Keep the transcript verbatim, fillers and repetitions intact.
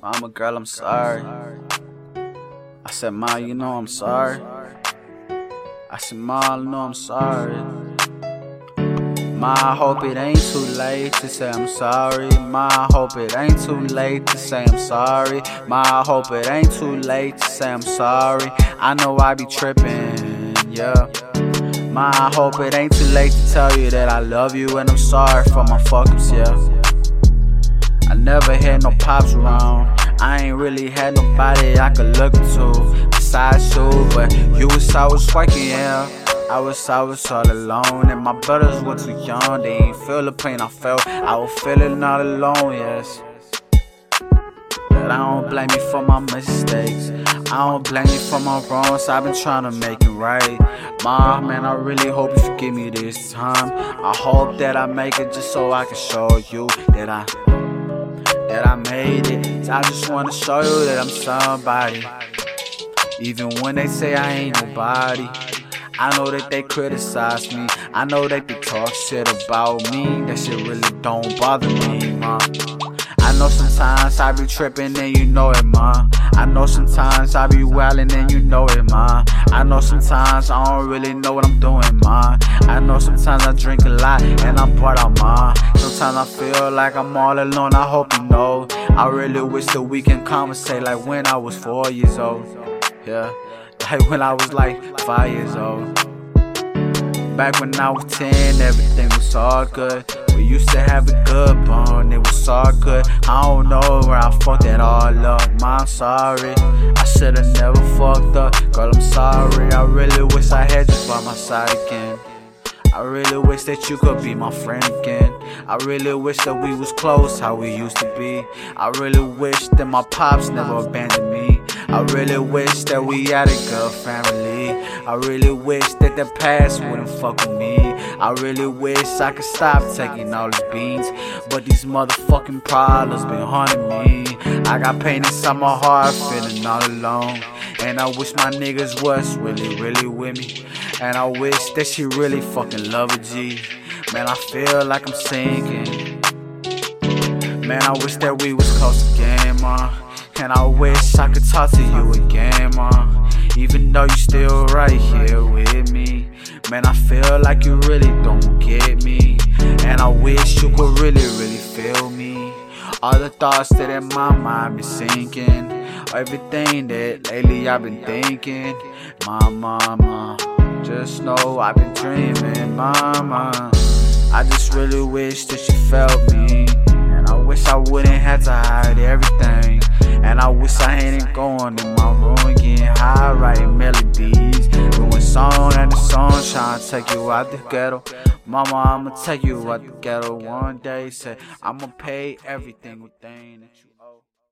Mama, girl, I'm sorry. I said, Ma, you know I'm sorry. I said, Ma, you know I'm sorry. Ma, I hope it ain't too late to say I'm sorry. Ma, I hope it ain't too late to say I'm sorry. Ma, I hope it ain't too late to say I'm sorry. I know I be trippin', yeah. Ma, I hope it ain't too late to tell you that I love you and I'm sorry for my fuck-ups, yeah. I never had no pops around. I ain't really had nobody I could look to besides you, but you was always working, yeah. I was always all alone, and my brothers were too young. They ain't feel the pain I felt. I was feeling all alone, yes. But I don't blame you for my mistakes. I don't blame you for my wrongs. I've been trying to make it right. Ma, man, I really hope you forgive me this time. I hope that I make it just so I can show you that I. That I made it. I just wanna show you that I'm somebody. Even when they say I ain't nobody. I know that they criticize me. I know that they talk shit about me. That shit really don't bother me, ma. I know sometimes I be trippin' and you know it, ma. I know sometimes I be wildin' and you know it, ma. I know sometimes I don't really know what I'm doing, ma. I know sometimes I drink a lot and I'm bored out, ma. Sometimes I feel like I'm all alone, I hope you know. I really wish that we can conversate like when I was four years old. Yeah, like when I was like five years old. Back when I was ten, everything was all good. We used to have a good bond, it was all good. I don't know where I fucked that all up, ma, I'm sorry. I should've never fucked up, girl, I'm sorry. I really wish I had you by my side again. I really wish that you could be my friend again. I really wish that we was close, how we used to be. I really wish that my pops never abandoned me. I really wish that we had a good family. I really wish that the past wouldn't fuck with me. I really wish I could stop taking all the beans, but these motherfucking problems been haunting me. I got pain inside my heart, feeling all alone. And I wish my niggas was really, really with me. And I wish that she really fucking love a G. Man, I feel like I'm sinking. Man, I wish that we was close again, ma. And I wish I could talk to you again, ma. Even though you still right here with me. Man, I feel like you really don't get me. And I wish you could really, really feel me. All the thoughts that in my mind be sinking. Everything that lately I've been thinking. My mama, just know I've been dreaming, mama. I just really wish that you felt me. And I wish I wouldn't have to hide everything. And I wish I hadn't gone in my room getting high, writing melodies, doing song and the song, trying to take you out the ghetto. Mama, I'ma take you out the ghetto one day. Say I'ma pay everything with thing that you